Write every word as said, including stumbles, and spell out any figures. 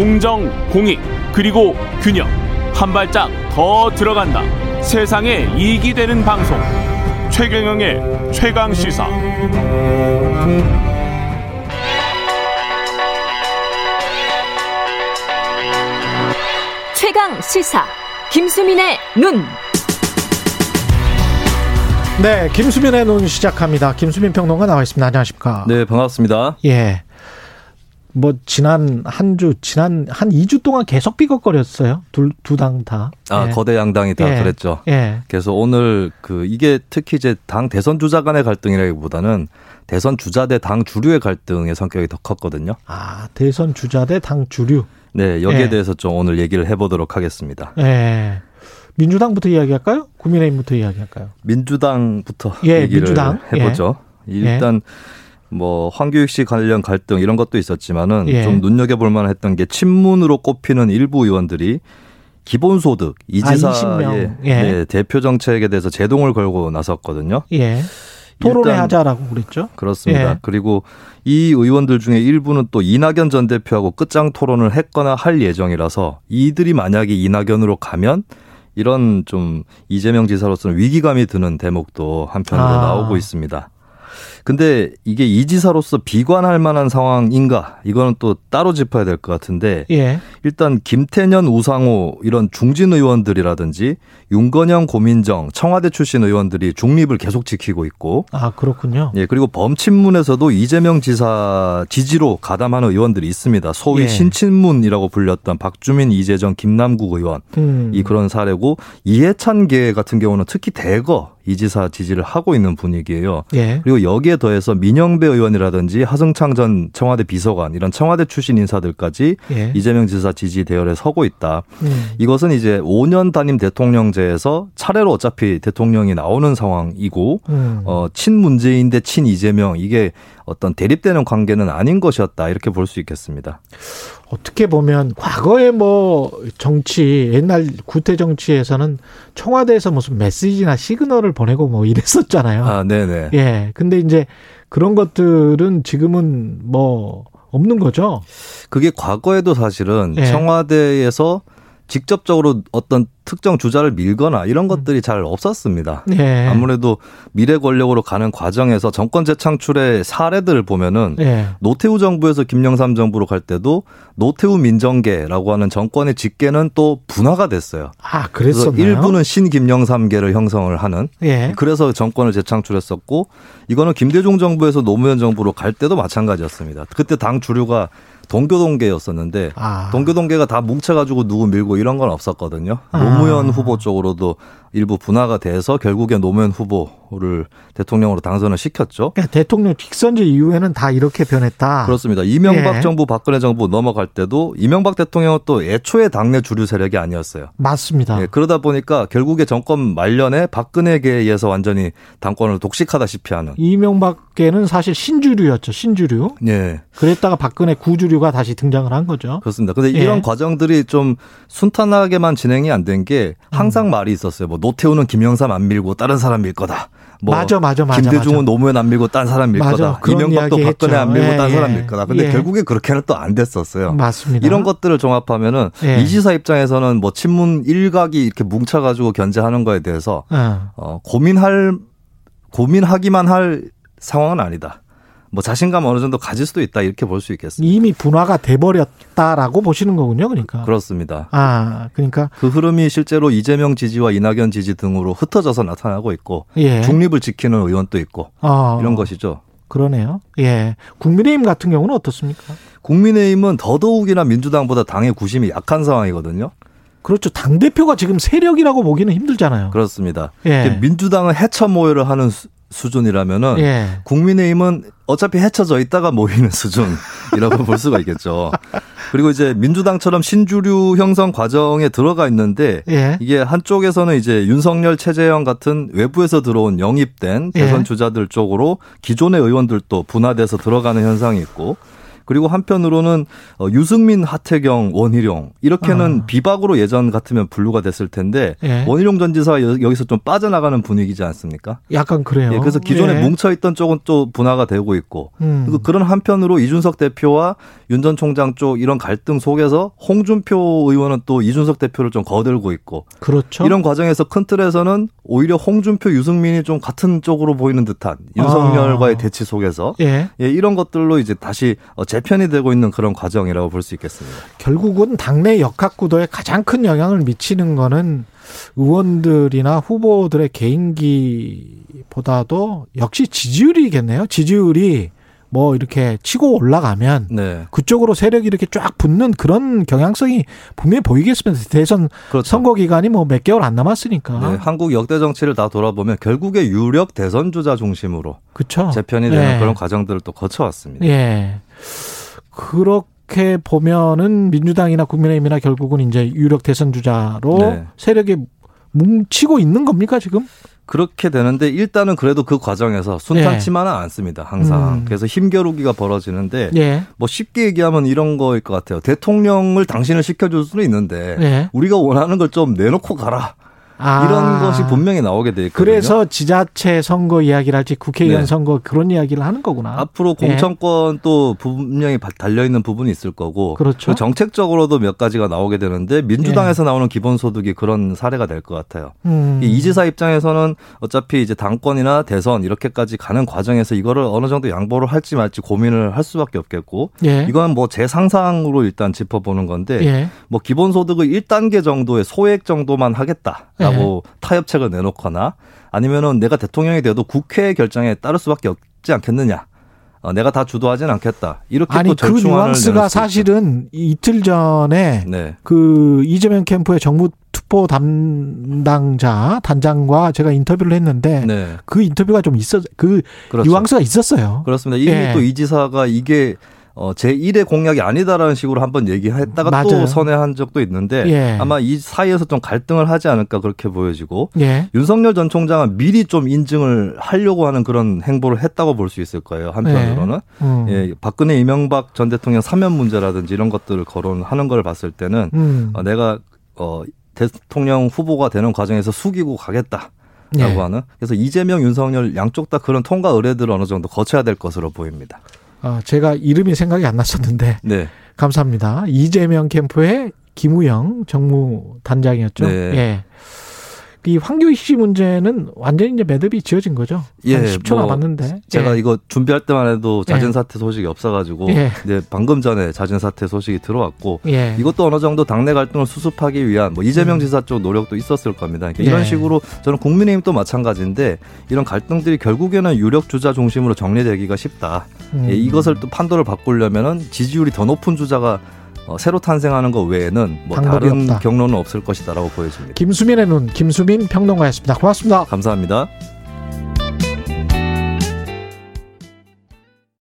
공정, 공익, 그리고 균형. 한 발짝 더 들어간다. 세상에 이익이 되는 방송. 최경영의 최강시사. 최강시사. 김수민의 눈. 네, 김수민의 눈 시작합니다. 김수민 평론가 나와 있습니다. 안녕하십니까? 네, 반갑습니다. 예. 뭐 지난 한 주, 지난 한 이 주 동안 계속 삐걱거렸어요. 둘, 두 당 다. 아, 예. 거대 양당이 다 예. 그랬죠. 예. 그래서 오늘 그 이게 특히 이제 당 대선 주자 간의 갈등이라기보다는 대선 주자 대 당 주류의 갈등의 성격이 더 컸거든요. 아, 대선 주자 대 당 주류. 네, 여기에 예. 대해서 좀 오늘 얘기를 해보도록 하겠습니다. 예. 민주당부터 이야기할까요? 국민의힘부터 이야기할까요? 민주당부터 예, 얘기를 민주당. 해보죠. 예. 일단. 예. 뭐 황교익 씨 관련 갈등 이런 것도 있었지만은 예. 좀 눈여겨볼 만했던 게 친문으로 꼽히는 일부 의원들이 기본소득 이지사의 아, 예. 예, 대표 정책에 대해서 제동을 걸고 나섰거든요. 예. 토론회 하자라고 그랬죠. 그렇습니다. 예. 그리고 이 의원들 중에 일부는 또 이낙연 전 대표하고 끝장 토론을 했거나 할 예정이라서 이들이 만약에 이낙연으로 가면 이런 좀 이재명 지사로서는 위기감이 드는 대목도 한편으로 아. 나오고 있습니다. 근데 이게 이 지사로서 비관할 만한 상황인가? 이거는 또 따로 짚어야 될 것 같은데 예. 일단 김태년, 우상호 이런 중진 의원들이라든지 윤건영, 고민정, 청와대 출신 의원들이 중립을 계속 지키고 있고 아 그렇군요. 예 그리고 범친문에서도 이재명 지사 지지로 가담하는 의원들이 있습니다. 소위 예. 신친문이라고 불렸던 박주민, 이재정, 김남국 의원 음. 이 그런 사례고 이해찬계 같은 경우는 특히 대거 이 지사 지지를 하고 있는 분위기예요. 예. 그리고 여기에 더해서 민영배 의원이라든지 하승창 전 청와대 비서관 이런 청와대 출신 인사들까지 예. 이재명 지사 지지 대열에 서고 있다. 음. 이것은 이제 오 년 단임 대통령제에서 차례로 어차피 대통령이 나오는 상황이고 음. 어, 친문재인 대 친이재명 이게 어떤 대립되는 관계는 아닌 것이었다 이렇게 볼 수 있겠습니다. 어떻게 보면 과거에 뭐 정치 옛날 구태 정치에서는 청와대에서 무슨 메시지나 시그널을 보내고 뭐 이랬었잖아요. 아, 네네. 예. 근데 이제 그런 것들은 지금은 뭐 없는 거죠. 그게 과거에도 사실은 예. 청와대에서 직접적으로 어떤 특정 주자를 밀거나 이런 것들이 잘 없었습니다. 예. 아무래도 미래 권력으로 가는 과정에서 정권 재창출의 사례들을 보면은 예. 노태우 정부에서 김영삼 정부로 갈 때도 노태우 민정계라고 하는 정권의 직계는 또 분화가 됐어요. 아, 그랬었나요? 그래서 일부는 신김영삼계를 형성을 하는. 예. 그래서 정권을 재창출했었고 이거는 김대중 정부에서 노무현 정부로 갈 때도 마찬가지였습니다. 그때 당 주류가 동교동계였었는데 아. 동교동계가 다 뭉쳐가지고 누구 밀고 이런 건 없었거든요. 노무현 아. 후보 쪽으로도 일부 분화가 돼서 결국에 노무현 후보를 대통령으로 당선을 시켰죠. 그러니까 대통령 직선제 이후에는 다 이렇게 변했다. 그렇습니다. 이명박 예. 정부, 박근혜 정부 넘어갈 때도 이명박 대통령은 또 애초에 당내 주류 세력이 아니었어요. 맞습니다. 예, 그러다 보니까 결국에 정권 말년에 박근혜계에서 완전히 당권을 독식하다시피 하는. 이명박계는 사실 신주류였죠. 신주류. 예. 그랬다가 박근혜 구주류가 다시 등장을 한 거죠. 그렇습니다. 그런데 이런 예. 과정들이 좀 순탄하게만 진행이 안 된 게 항상 음. 말이 있었어요. 뭐 노태우는 김영삼 안 밀고 다른 사람 밀 거다. 뭐 맞아, 맞아, 맞아. 김대중은 맞아. 노무현 안 밀고 다른 사람 밀 맞아, 거다. 이명박도 박근혜 안 밀고 예, 다른 예. 사람 밀 거다. 근데 예. 결국에 그렇게는 또 안 됐었어요. 맞습니다. 이런 것들을 종합하면은 예. 이 지사 입장에서는 뭐 친문 일각이 이렇게 뭉쳐가지고 견제하는 거에 대해서 예. 어, 고민할 고민하기만 할 상황은 아니다. 뭐 자신감 어느 정도 가질 수도 있다 이렇게 볼 수 있겠습니다. 이미 분화가 돼버렸다라고 보시는 거군요, 그러니까. 그렇습니다. 아, 그러니까 그 흐름이 실제로 이재명 지지와 이낙연 지지 등으로 흩어져서 나타나고 있고 예. 중립을 지키는 의원도 있고 어, 이런 것이죠. 그러네요. 예, 국민의힘 같은 경우는 어떻습니까? 국민의힘은 더더욱이나 민주당보다 당의 구심이 약한 상황이거든요. 그렇죠. 당대표가 지금 세력이라고 보기는 힘들잖아요. 그렇습니다. 예. 민주당은 해체 모여를 하는 수준이라면은 예. 국민의힘은 어차피 헤쳐져 있다가 모이는 수준이라고 볼 수가 있겠죠. 그리고 이제 민주당처럼 신주류 형성 과정에 들어가 있는데 예. 이게 한쪽에서는 이제 윤석열, 최재형 같은 외부에서 들어온 영입된 대선 주자들 쪽으로 기존의 의원들도 분화돼서 들어가는 현상이 있고 그리고 한편으로는 유승민, 하태경, 원희룡 이렇게는 아. 비박으로 예전 같으면 분류가 됐을 텐데 예. 원희룡 전 지사가 여기서 좀 빠져나가는 분위기지 않습니까? 약간 그래요. 예, 그래서 기존에 예. 뭉쳐있던 쪽은 또 분화가 되고 있고 음. 그리고 그런 한편으로 이준석 대표와 윤 전 총장 쪽 이런 갈등 속에서 홍준표 의원은 또 이준석 대표를 좀 거들고 있고 그렇죠. 이런 과정에서 큰 틀에서는 오히려 홍준표, 유승민이 좀 같은 쪽으로 보이는 듯한 윤석열과의 아. 대치 속에서 예. 예, 이런 것들로 이제 다시 재편이 되고 있는 그런 과정이라고 볼 수 있겠습니다. 결국은 당내 역학구도에 가장 큰 영향을 미치는 거는 의원들이나 후보들의 개인기보다도 역시 지지율이겠네요. 지지율이 뭐 이렇게 치고 올라가면 네. 그쪽으로 세력이 이렇게 쫙 붙는 그런 경향성이 분명히 보이겠습니다. 대선 그렇죠. 선거 기간이 뭐 몇 개월 안 남았으니까. 네. 한국 역대 정치를 다 돌아보면 결국에 유력 대선 주자 중심으로 그렇죠. 재편이 되는 네. 그런 과정들을 또 거쳐왔습니다. 네. 그렇게 보면은 민주당이나 국민의힘이나 결국은 이제 유력 대선 주자로 네. 세력이 뭉치고 있는 겁니까 지금? 그렇게 되는데 일단은 그래도 그 과정에서 순탄치만은 예. 않습니다. 항상. 음. 그래서 힘겨루기가 벌어지는데 예. 뭐 쉽게 얘기하면 이런 거일 것 같아요. 대통령을 당신을 시켜줄 수는 있는데 예. 우리가 원하는 걸 좀 내놓고 가라. 아. 이런 것이 분명히 나오게 돼 있거든요. 그래서 지자체 선거 이야기를 할지 국회의원 네. 선거 그런 이야기를 하는 거구나. 앞으로 공천권 예. 또 분명히 달려있는 부분이 있을 거고 그렇죠. 정책적으로도 몇 가지가 나오게 되는데 민주당에서 예. 나오는 기본소득이 그런 사례가 될 것 같아요. 음. 이 지사 입장에서는 어차피 이제 당권이나 대선 이렇게까지 가는 과정에서 이거를 어느 정도 양보를 할지 말지 고민을 할 수밖에 없겠고 예. 이건 뭐 제 상상으로 일단 짚어보는 건데 예. 뭐 기본소득을 일 단계 정도의 소액 정도만 하겠다. 예. 뭐 타협책을 내놓거나 아니면은 내가 대통령이 돼도 국회의 결정에 따를 수밖에 없지 않겠느냐. 어, 내가 다 주도하지는 않겠다. 이렇게 아니, 또 절충안을 아니 그 뉘앙스가 사실은 이틀 전에 네. 그 이재명 캠프의 정부 투표 담당자 단장과 제가 인터뷰를 했는데 네. 그 인터뷰가 좀 있었 그 그렇죠. 뉘앙스가 있었어요. 그렇습니다. 이미 예. 또 이 지사가 이게 어, 제일의 공약이 아니다라는 식으로 한번 얘기했다가 맞아요. 또 선회한 적도 있는데 예. 아마 이 사이에서 좀 갈등을 하지 않을까 그렇게 보여지고 예. 윤석열 전 총장은 미리 좀 인증을 하려고 하는 그런 행보를 했다고 볼 수 있을 거예요. 한편으로는. 예. 음. 예, 박근혜, 이명박 전 대통령 사면 문제라든지 이런 것들을 거론하는 걸 봤을 때는 음. 어, 내가 어, 대통령 후보가 되는 과정에서 숙이고 가겠다. 라고 예. 하는. 그래서 이재명, 윤석열 양쪽 다 그런 통과 의례들을 어느 정도 거쳐야 될 것으로 보입니다. 아, 제가 이름이 생각이 안 났었는데 네. 감사합니다. 이재명 캠프의 김우영 정무단장이었죠. 네. 예. 이 황교익 씨 문제는 완전히 이제 매듭이 지어진 거죠. 예, 한 십 초 뭐 남았는데. 제가 예. 이거 준비할 때만 해도 자진사퇴 소식이 없어가지고 예. 네, 방금 전에 자진사퇴 소식이 들어왔고 예. 이것도 어느 정도 당내 갈등을 수습하기 위한 뭐 이재명 음. 지사 쪽 노력도 있었을 겁니다. 그러니까 예. 이런 식으로 저는 국민의힘도 마찬가지인데 이런 갈등들이 결국에는 유력 주자 중심으로 정리되기가 쉽다. 음. 예, 이것을 또 판도를 바꾸려면은 지지율이 더 높은 주자가 어, 새로 탄생하는 것 외에는 뭐 다른 없다. 경로는 없을 것이다라고 보여집니다. 김수민의 눈, 김수민 평론가였습니다. 고맙습니다. 감사합니다.